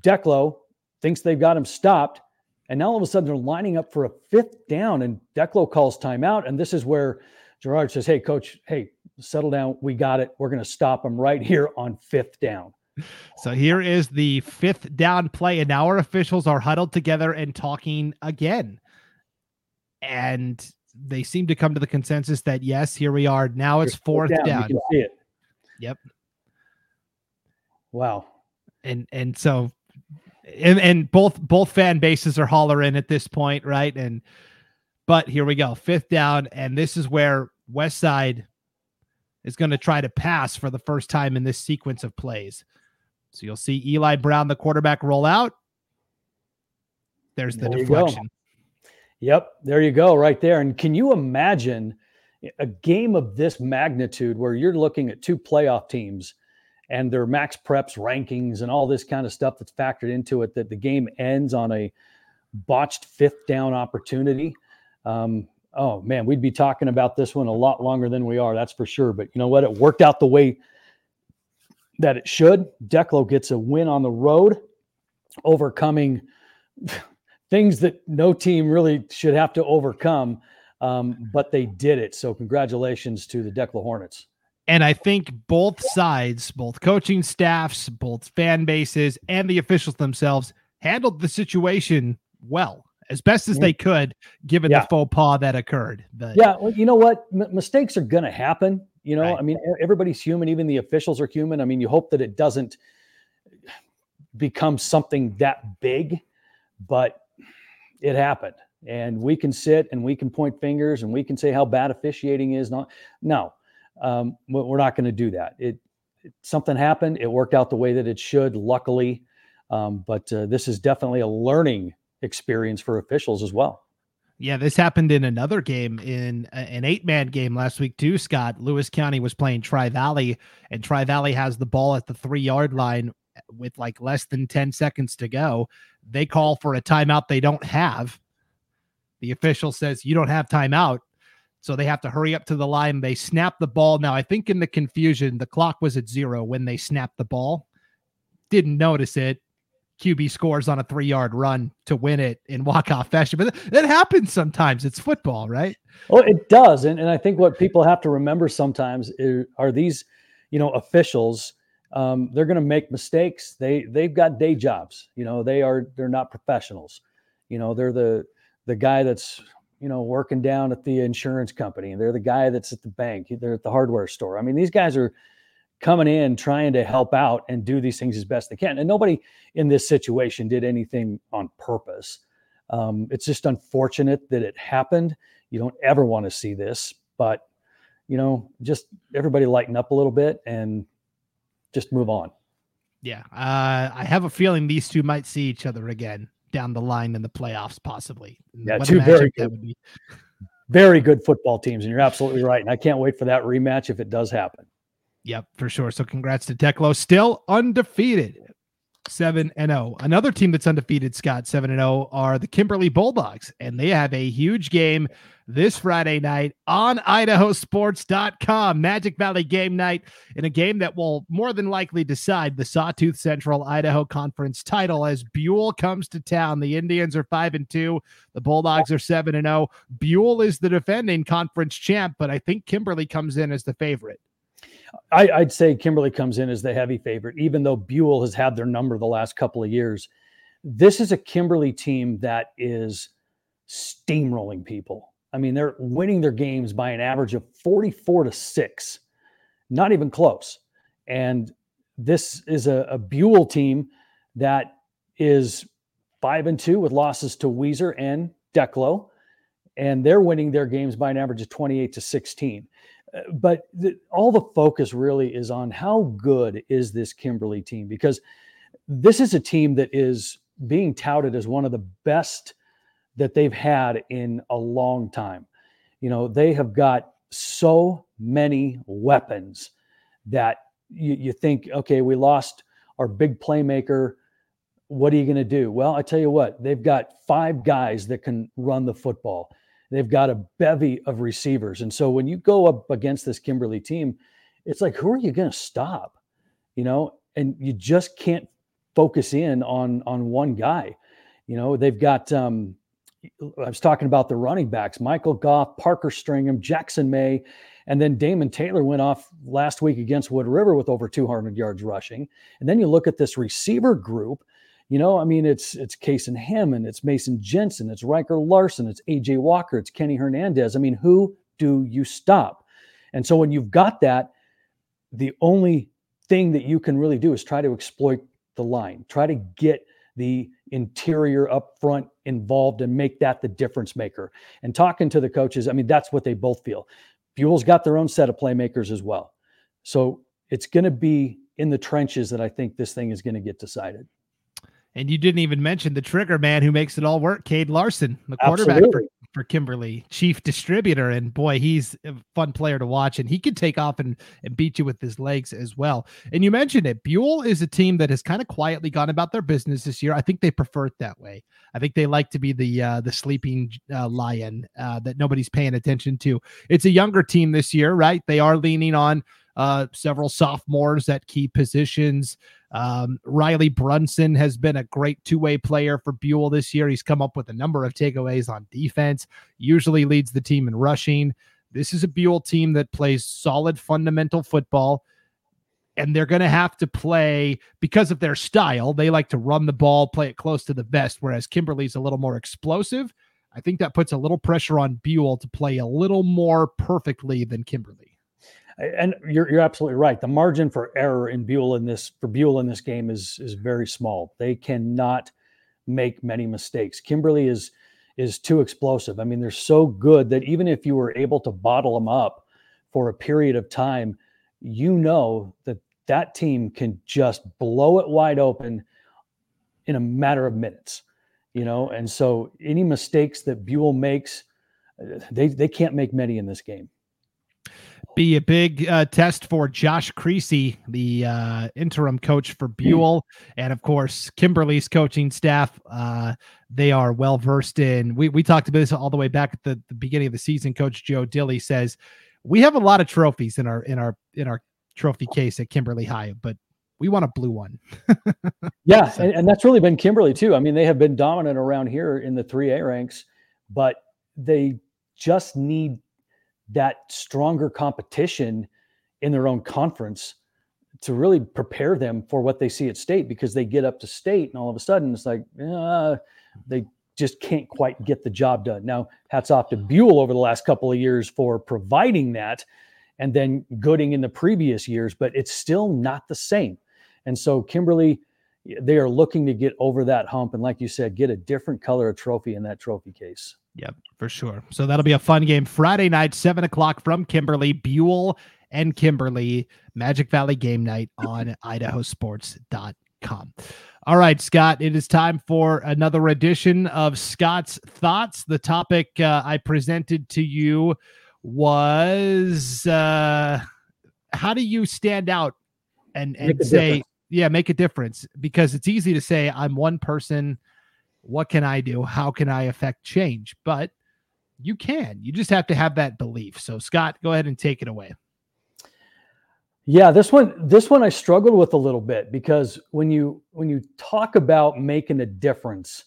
Declo thinks they've got him stopped. And now all of a sudden they're lining up for a fifth down, and Declo calls timeout. And this is where Girard says, hey, coach, hey, settle down. We got it. We're going to stop him right here on fifth down. So here is the fifth down play. And now our officials are huddled together and talking again. And they seem to come to the consensus that, yes, here we are. Now it's fourth down. down. You can see it. Yep. Wow. And and so and, and both both fan bases are hollering at this point, right? And but here we go, fifth down, and this is where West Side is going to try to pass for the first time in this sequence of plays. So you'll see Eli Brown, the quarterback, roll out. There's the there deflection. Yep, there you go, right there. And can you imagine a game of this magnitude where you're looking at two playoff teams and their max preps rankings and all this kind of stuff that's factored into it, that the game ends on a botched fifth down opportunity? Um, oh, man, we'd be talking about this one a lot longer than we are, that's for sure. But you know what? It worked out the way that it should. Declo gets a win on the road, overcoming – things that no team really should have to overcome, um, but they did it. So congratulations to the Declo Hornets. And I think both sides, both coaching staffs, both fan bases, and the officials themselves handled the situation well, as best as they could, given yeah. the faux pas that occurred. But yeah, well, you know what? M- mistakes are going to happen. You know, right. I mean, everybody's human. Even the officials are human. I mean, you hope that it doesn't become something that big, but it happened, and we can sit and we can point fingers and we can say how bad officiating is. Not, no, um, we're not going to do that. It, it something happened. It worked out the way that it should, luckily. Um, but uh, this is definitely a learning experience for officials as well. Yeah, this happened in another game, in a, an eight-man game last week too, Scott. Lewis County was playing Tri-Valley, and Tri-Valley has the ball at the three-yard line with like less than ten seconds to go. They call for a timeout they don't have. The official says, you don't have timeout. So they have to hurry up to the line. They snap the ball. Now, I think in the confusion, the clock was at zero when they snapped the ball. Didn't notice it. Q B scores on a three-yard run to win it in walk-off fashion. But that happens sometimes. It's football, right? Well, it does. And, and I think what people have to remember sometimes is, are these, you know, officials – Um, they're going to make mistakes. They they've got day jobs. You know, they are they're not professionals. You know, they're the the guy that's, you know, working down at the insurance company, and they're the guy that's at the bank. They're at the hardware store. I mean, these guys are coming in trying to help out and do these things as best they can. And nobody in this situation did anything on purpose. Um, it's just unfortunate that it happened. You don't ever want to see this, but you know, just everybody lighten up a little bit and just move on. Yeah. Uh, I have a feeling these two might see each other again down the line in the playoffs, possibly. Yeah, what two very good, would be. very good football teams. And you're absolutely right. And I can't wait for that rematch if it does happen. Yep, for sure. So congrats to Declo. Still undefeated, seven and oh. Another team that's undefeated, Scott, seven and oh, are the Kimberly Bulldogs. And they have a huge game this Friday night on Idaho Sports dot com, Magic Valley game night, in a game that will more than likely decide the Sawtooth Central Idaho Conference title as Buhl comes to town. The Indians are five and two. The Bulldogs are seven and oh. Buhl is the defending conference champ, but I think Kimberly comes in as the favorite. I, I'd say Kimberly comes in as the heavy favorite, even though Buhl has had their number the last couple of years. This is a Kimberly team that is steamrolling people. I mean, they're winning their games by an average of forty-four to six, not even close. And this is a, a Buhl team that is five and two with losses to Weezer and Declo, and they're winning their games by an average of twenty-eight to sixteen. But the, all the focus really is on how good is this Kimberly team, because this is a team that is being touted as one of the best that they've had in a long time. You know, they have got so many weapons that you, you think, okay, we lost our big playmaker. What are you going to do? Well, I tell you what, they've got five guys that can run the football. They've got a bevy of receivers. And so when you go up against this Kimberly team, it's like, who are you going to stop? You know, and you just can't focus in on, on one guy. You know, they've got, um, I was talking about the running backs, Michael Goff, Parker Stringham, Jackson May, and then Damon Taylor went off last week against Wood River with over two hundred yards rushing. And then you look at this receiver group, you know, I mean, it's, it's Kason Hammond, it's Mason Jensen, it's Riker Larson, it's A J Walker, it's Kenny Hernandez. I mean, who do you stop? And so when you've got that, the only thing that you can really do is try to exploit the line, try to get the interior up front involved and make that the difference maker. And talking to the coaches, I mean, that's what they both feel. Buhl's got their own set of playmakers as well. So it's going to be in the trenches that I think this thing is going to get decided. And you didn't even mention the trigger man who makes it all work, Cade Larson, the quarterback for, for Kimberly, chief distributor. And boy, he's a fun player to watch. And he can take off and, and beat you with his legs as well. And you mentioned it. Buhl is a team that has kind of quietly gone about their business this year. I think they prefer it that way. I think they like to be the uh, the sleeping uh, lion uh, that nobody's paying attention to. It's a younger team this year, right? They are leaning on Uh, several sophomores at key positions. Um, Riley Brunson has been a great two-way player for Buhl this year. He's come up with a number of takeaways on defense, usually leads the team in rushing. This is a Buhl team that plays solid fundamental football, and they're going to have to play because of their style. They like to run the ball, play it close to the vest, whereas Kimberly's a little more explosive. I think that puts a little pressure on Buhl to play a little more perfectly than Kimberly. And you're you're absolutely right. The margin for error in Buhl in this for Buhl in this game is is very small. They cannot make many mistakes. Kimberly is is too explosive. I mean, they're so good that even if you were able to bottle them up for a period of time, you know that that team can just blow it wide open in a matter of minutes. You know, and so any mistakes that Buhl makes, they they can't make many in this game. Be a big uh, test for Josh Creasy, the uh, interim coach for Buhl. And of course, Kimberly's coaching staff. Uh, they are well versed in. We, we talked about this all the way back at the, the beginning of the season. Coach Joe Dilley says we have a lot of trophies in our in our in our trophy case at Kimberly High, but we want a blue one. yeah, and, and that's really been Kimberly too. I mean, they have been dominant around here in the three A ranks, but they just need that stronger competition in their own conference to really prepare them for what they see at state, because they get up to state and all of a sudden it's like, uh, they just can't quite get the job done. Now, hats off to Buhl over the last couple of years for providing that, and then Gooding in the previous years, but it's still not the same. And so Kimberly, they are looking to get over that hump. And like you said, get a different color of trophy in that trophy case. Yep, for sure. So that'll be a fun game. Friday night, seven o'clock from Kimberly, Buhl and Kimberly, Magic Valley game night on Idaho Sports dot com. All right, Scott, it is time for another edition of Scott's Thoughts. The topic uh, I presented to you was uh, how do you stand out and, and say, difference. yeah, make a difference? Because it's easy to say I'm one person. What can I do? How can I affect change? But you can. You just have to have that belief. So, Scott, go ahead and take it away. Yeah, this one, this one I struggled with a little bit, because when you when you talk about making a difference,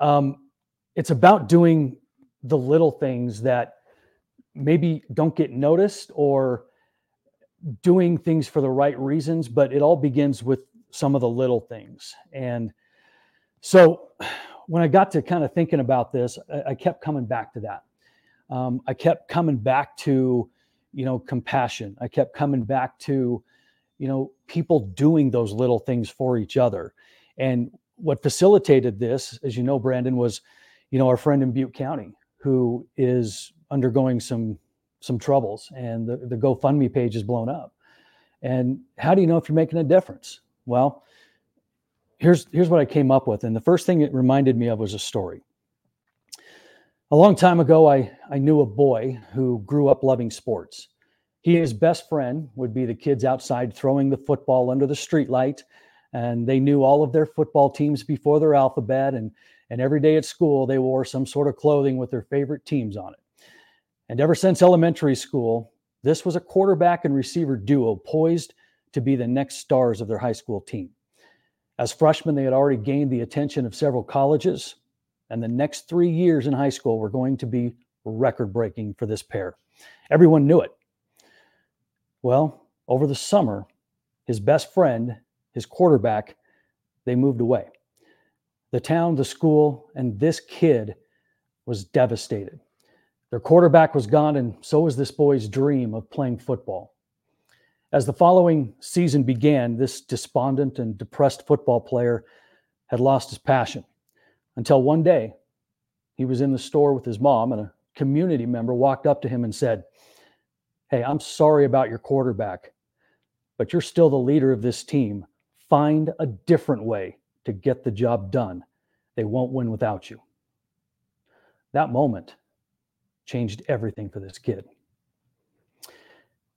um, it's about doing the little things that maybe don't get noticed, or doing things for the right reasons. But it all begins with some of the little things. And so when I got to kind of thinking about this, I kept coming back to that. Um, I kept coming back to, you know, compassion. I kept coming back to, you know, people doing those little things for each other. And what facilitated this, as you know, Brandon, was, you know, our friend in Butte County who is undergoing some some troubles, and the, the GoFundMe page is blown up. And how do you know if you're making a difference? Well, Here's here's what I came up with. And the first thing it reminded me of was a story. A long time ago, I, I knew a boy who grew up loving sports. He and his best friend would be the kids outside throwing the football under the streetlight, and they knew all of their football teams before their alphabet, and, and every day at school, they wore some sort of clothing with their favorite teams on it. And ever since elementary school, this was a quarterback and receiver duo poised to be the next stars of their high school team. As freshmen, they had already gained the attention of several colleges, and the next three years in high school were going to be record-breaking for this pair. Everyone knew it. Well, over the summer, his best friend, his quarterback, they moved away. The town, the school, and this kid was devastated. Their quarterback was gone, and so was this boy's dream of playing football. As the following season began, this despondent and depressed football player had lost his passion. Until one day, he was in the store with his mom, and a community member walked up to him and said, "Hey, I'm sorry about your quarterback, but you're still the leader of this team. Find a different way to get the job done. They won't win without you." That moment changed everything for this kid.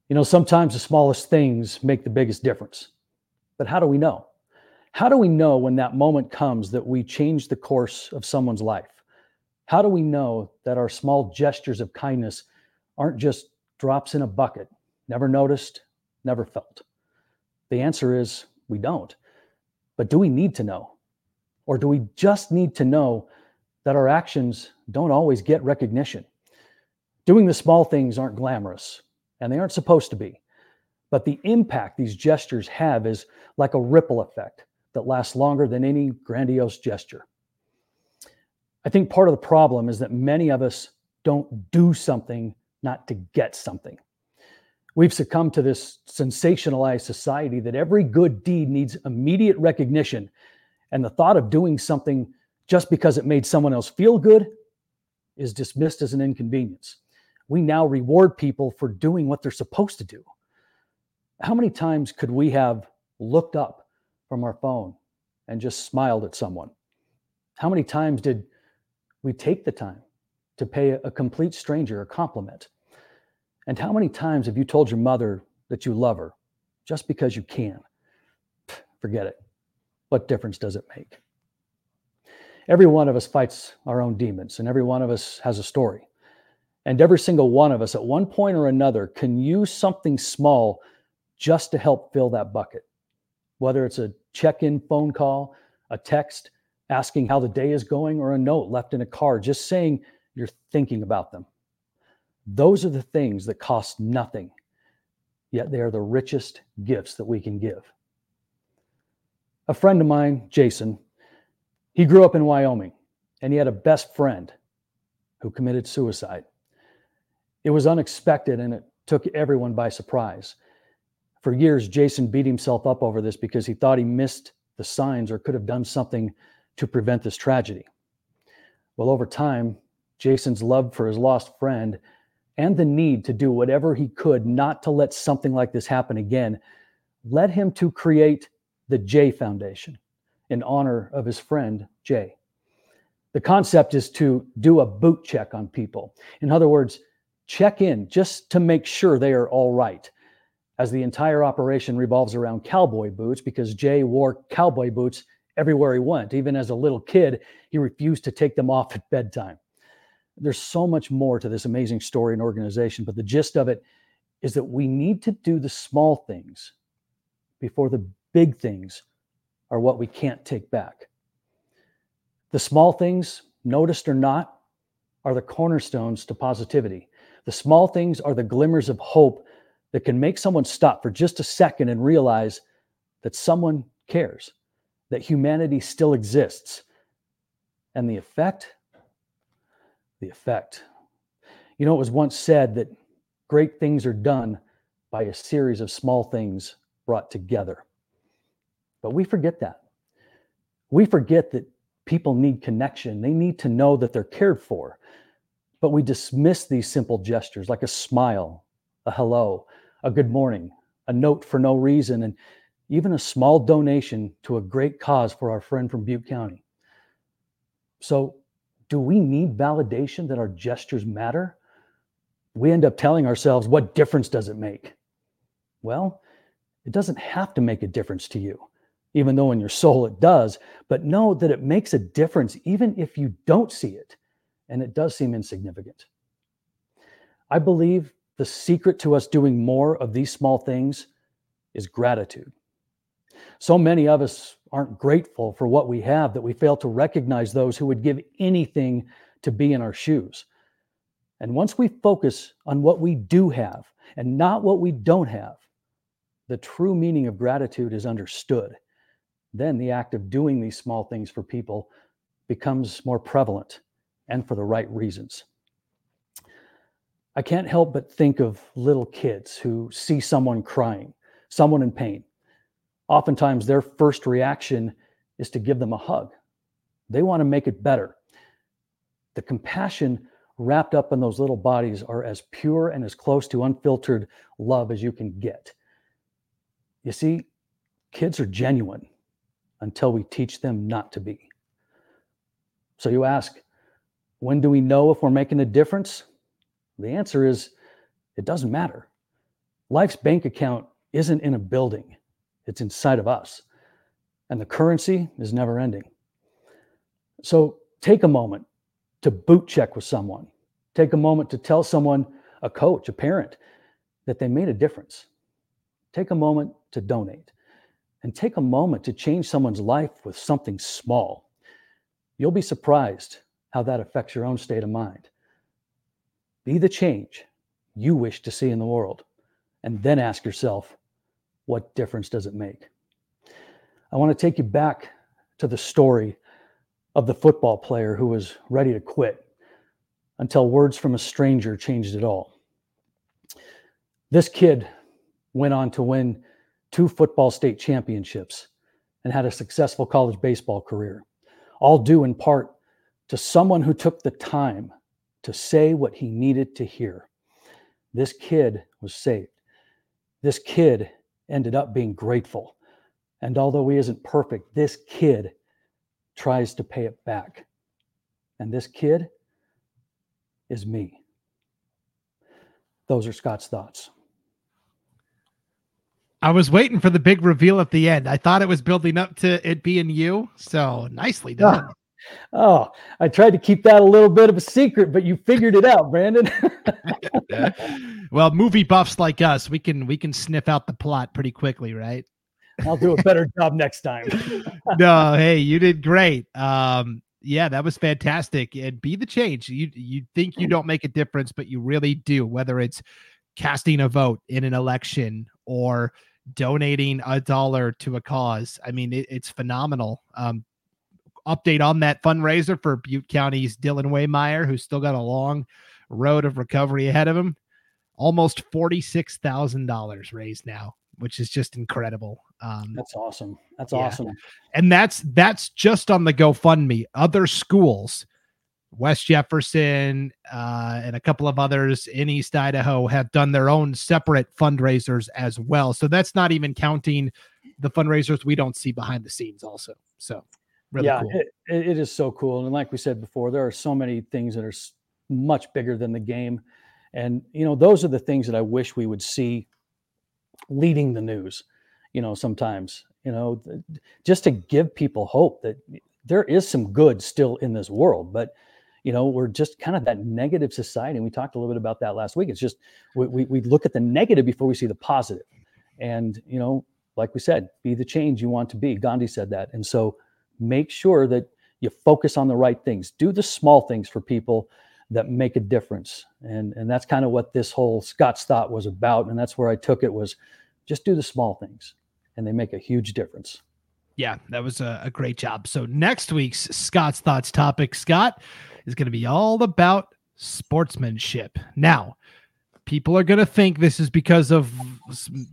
You know, sometimes the smallest things make the biggest difference. But how do we know? How do we know when that moment comes that we change the course of someone's life? How do we know that our small gestures of kindness aren't just drops in a bucket, never noticed, never felt? The answer is we don't. But do we need to know? Or do we just need to know that our actions don't always get recognition? Doing the small things aren't glamorous, and they aren't supposed to be. But the impact these gestures have is like a ripple effect that lasts longer than any grandiose gesture. I think part of the problem is that many of us don't do something not to get something. We've succumbed to this sensationalized society that every good deed needs immediate recognition, and the thought of doing something just because it made someone else feel good is dismissed as an inconvenience. We now reward people for doing what they're supposed to do. How many times could we have looked up from our phone and just smiled at someone? How many times did we take the time to pay a complete stranger a compliment? And how many times have you told your mother that you love her just because you can? Forget it. What difference does it make? Every one of us fights our own demons, and every one of us has a story. And every single one of us at one point or another can use something small just to help fill that bucket. Whether it's a check-in phone call, a text asking how the day is going, or a note left in a car just saying you're thinking about them. Those are the things that cost nothing, yet they are the richest gifts that we can give. A friend of mine, Jason, he grew up in Wyoming, and he had a best friend who committed suicide. It was unexpected, and it took everyone by surprise. For years, Jason beat himself up over this because he thought he missed the signs or could have done something to prevent this tragedy. Well, over time, Jason's love for his lost friend and the need to do whatever he could not to let something like this happen again led him to create the Jay Foundation in honor of his friend, Jay. The concept is to do a boot check on people. In other words, check in just to make sure they are all right, as the entire operation revolves around cowboy boots because Jay wore cowboy boots everywhere he went. Even as a little kid, he refused to take them off at bedtime. There's so much more to this amazing story and organization, but the gist of it is that we need to do the small things before the big things are what we can't take back. The small things, noticed or not, are the cornerstones to positivity. The small things are the glimmers of hope that can make someone stop for just a second and realize that someone cares, that humanity still exists. And the effect? The effect. You know, it was once said that great things are done by a series of small things brought together. But we forget that. We forget that people need connection. They need to know that they're cared for. But we dismiss these simple gestures like a smile, a hello, a good morning, a note for no reason, and even a small donation to a great cause for our friend from Butte County. So do we need validation that our gestures matter? We end up telling ourselves, what difference does it make? Well, it doesn't have to make a difference to you, even though in your soul it does, but know that it makes a difference even if you don't see it, and it does seem insignificant. I believe the secret to us doing more of these small things is gratitude. So many of us aren't grateful for what we have that we fail to recognize those who would give anything to be in our shoes. And once we focus on what we do have and not what we don't have, the true meaning of gratitude is understood. Then the act of doing these small things for people becomes more prevalent and for the right reasons. I can't help but think of little kids who see someone crying, someone in pain. Oftentimes their first reaction is to give them a hug. They want to make it better. The compassion wrapped up in those little bodies are as pure and as close to unfiltered love as you can get. You see, kids are genuine until we teach them not to be. So you ask, when do we know if we're making a difference? The answer is, it doesn't matter. Life's bank account isn't in a building. It's inside of us, and the currency is never ending. So take a moment to boot check with someone. Take a moment to tell someone, a coach, a parent, that they made a difference. Take a moment to donate, and take a moment to change someone's life with something small. You'll be surprised how that affects your own state of mind. Be the change you wish to see in the world, and then ask yourself, what difference does it make? I want to take you back to the story of the football player who was ready to quit until words from a stranger changed it all. This kid went on to win two football state championships and had a successful college baseball career, all due in part to someone who took the time to say what he needed to hear. This kid was saved. This kid ended up being grateful. And although he isn't perfect, this kid tries to pay it back. And this kid is me. Those are Scott's thoughts. I was waiting for the big reveal at the end. I thought it was building up to it being you. So nicely done. Oh, I tried to keep that a little bit of a secret, but you figured it out, Brandon. Well, movie buffs like us, we can we can sniff out the plot pretty quickly, right? I'll do a better job next time. No, hey, you did great. Um, yeah, that was fantastic. And be the change. You you think you don't make a difference, but you really do, whether it's casting a vote in an election or donating a dollar to a cause. I mean, it, it's phenomenal. Um, update on that fundraiser for Butte County's Dylan Wehmeyer, who's still got a long road of recovery ahead of him. Almost forty-six thousand dollars raised now, which is just incredible. Um, that's awesome. That's yeah. awesome. And that's, that's just on the GoFundMe. Other schools, West Jefferson uh, and a couple of others in East Idaho, have done their own separate fundraisers as well. So that's not even counting the fundraisers we don't see behind the scenes also. So really yeah, cool. it, it is so cool. And like we said before, there are so many things that are much bigger than the game. And, you know, those are the things that I wish we would see leading the news, you know, sometimes, you know, just to give people hope that there is some good still in this world. But, you know, we're just kind of that negative society. And we talked a little bit about that last week. It's just we, we, we look at the negative before we see the positive. And, you know, like we said, be the change you want to be. Gandhi said that. And so make sure that you focus on the right things. Do the small things for people that make a difference. And, and that's kind of what this whole Scott's thought was about. And that's where I took it, was just do the small things and they make a huge difference. Yeah, that was a, a great job. So next week's Scott's Thoughts topic, Scott, is going to be all about sportsmanship. Now, people are going to think this is because of some,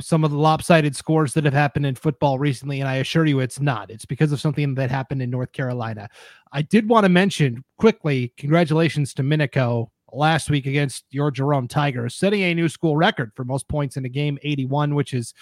some of the lopsided scores that have happened in football recently. And I assure you it's not. It's because of something that happened in North Carolina. I did want to mention quickly, congratulations to Minico last week against your Jerome Tigers, setting a new school record for most points in a game, eighty-one, which is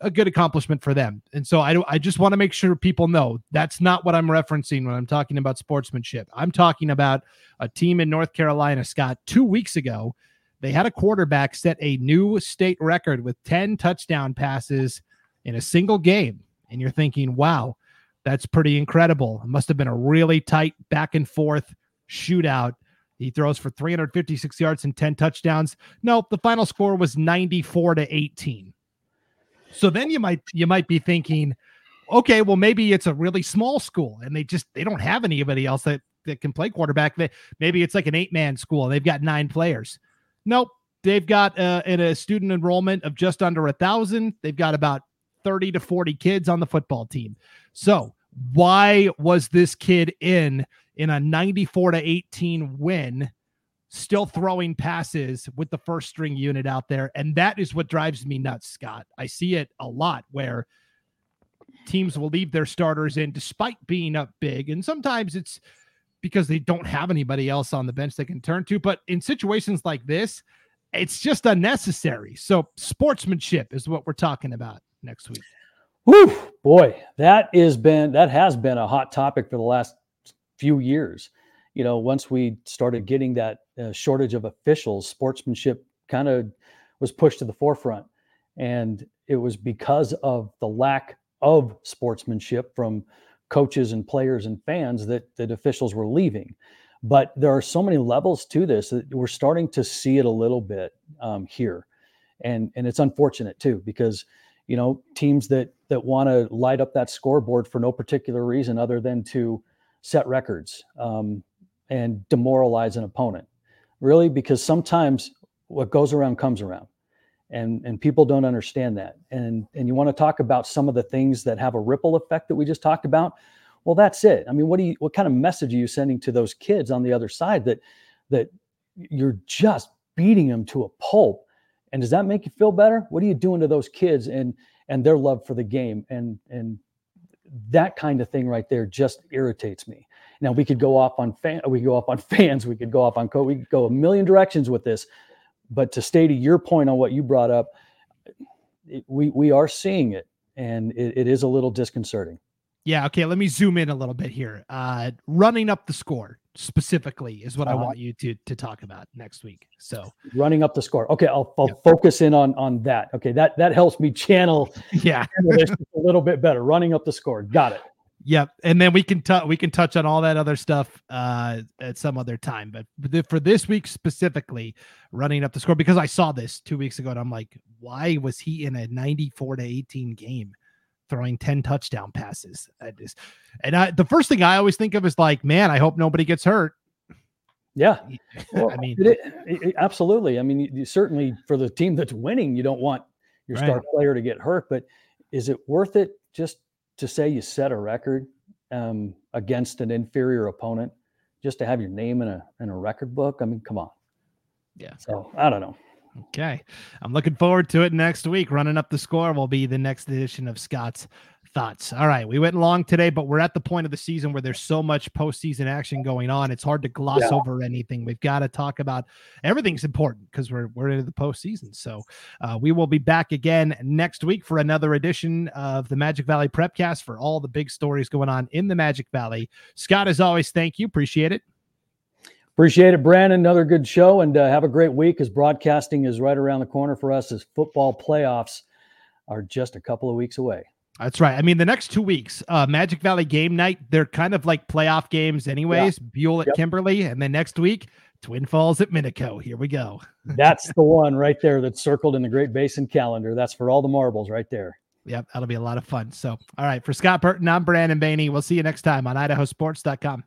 a good accomplishment for them. And so I do, I just want to make sure people know that's not what I'm referencing when I'm talking about sportsmanship. I'm talking about a team in North Carolina, Scott, two weeks ago. They had a quarterback set a new state record with ten touchdown passes in a single game. And you're thinking, wow, that's pretty incredible. It must have been a really tight back and forth shootout. He throws for three hundred fifty-six yards and ten touchdowns. No, the final score was ninety-four to eighteen. So then you might you might be thinking, okay, well, maybe it's a really small school and they just they don't have anybody else that, that can play quarterback. They, maybe it's like an eight-man school. They've got nine players. Nope. They've got uh, in a student enrollment of just under one thousand. They've got about thirty to forty kids on the football team. So why was this kid in in a ninety-four to eighteen win, still throwing passes with the first string unit out there? And that is what drives me nuts, Scott. I see it a lot where teams will leave their starters in despite being up big. And sometimes it's because they don't have anybody else on the bench they can turn to. But in situations like this, it's just unnecessary. So sportsmanship is what we're talking about next week. Whew, boy, that is been, that has been a hot topic for the last few years. You know, once we started getting that uh, shortage of officials, sportsmanship kind of was pushed to the forefront. And it was because of the lack of sportsmanship from coaches and players and fans that, that officials were leaving. But there are so many levels to this that we're starting to see it a little bit um, here. And, and it's unfortunate too, because, you know, teams that, that want to light up that scoreboard for no particular reason other than to set records, um, and demoralize an opponent, really, because sometimes what goes around comes around, and, and people don't understand that. And, and you want to talk about some of the things that have a ripple effect that we just talked about. Well, that's it. I mean, what do you, what kind of message are you sending to those kids on the other side that, that you're just beating them to a pulp? And does that make you feel better? What are you doing to those kids and, and their love for the game? And, and that kind of thing right there just irritates me. Now we could go off on fan, we could go off on fans, we could go off on co, we could go a million directions with this, but to stay to your point on what you brought up, it, we we are seeing it, and it, it is a little disconcerting. Yeah. Okay. Let me zoom in a little bit here. Uh, running up the score specifically is what uh, I want you to to talk about next week. So running up the score. Okay. I'll, I'll yep. focus in on on that. Okay. That that helps me channel yeah channel this a little bit better. Running up the score. Got it. Yep. And then we can t- we can touch on all that other stuff uh, at some other time. But for this week specifically, running up the score, because I saw this two weeks ago and I'm like, why was he in a ninety-four to eighteen game throwing ten touchdown passes? I just, and I, the first thing I always think of is like, man, I hope nobody gets hurt. Yeah. Well, I mean, it, it, absolutely. I mean, you, you certainly for the team that's winning, you don't want your right. star player to get hurt, but is it worth it just to say you set a record um, against an inferior opponent just to have your name in a in a record book? I mean, come on. Yeah. So I don't know. Okay. I'm looking forward to it next week. Running up the score will be the next edition of Scott's Thoughts. All right. We went long today, but we're at the point of the season where there's so much postseason action going on. It's hard to gloss yeah. over anything. We've got to talk about everything's important because we're, we're into the postseason. So uh, we will be back again next week for another edition of the Magic Valley PrepCast for all the big stories going on in the Magic Valley. Scott, as always, thank you. Appreciate it. Appreciate it, Brandon. Another good show, and uh, have a great week as broadcasting is right around the corner for us as football playoffs are just a couple of weeks away. That's right. I mean, the next two weeks, uh, Magic Valley game night, they're kind of like playoff games anyways. Yeah. Buhl at yep. Kimberly, and then next week, Twin Falls at Minico. Here we go. That's the one right there that's circled in the Great Basin calendar. That's for all the marbles right there. Yep, that'll be a lot of fun. So, all right, for Scott Burton, I'm Brandon Bainey. We'll see you next time on Idaho Sports dot com.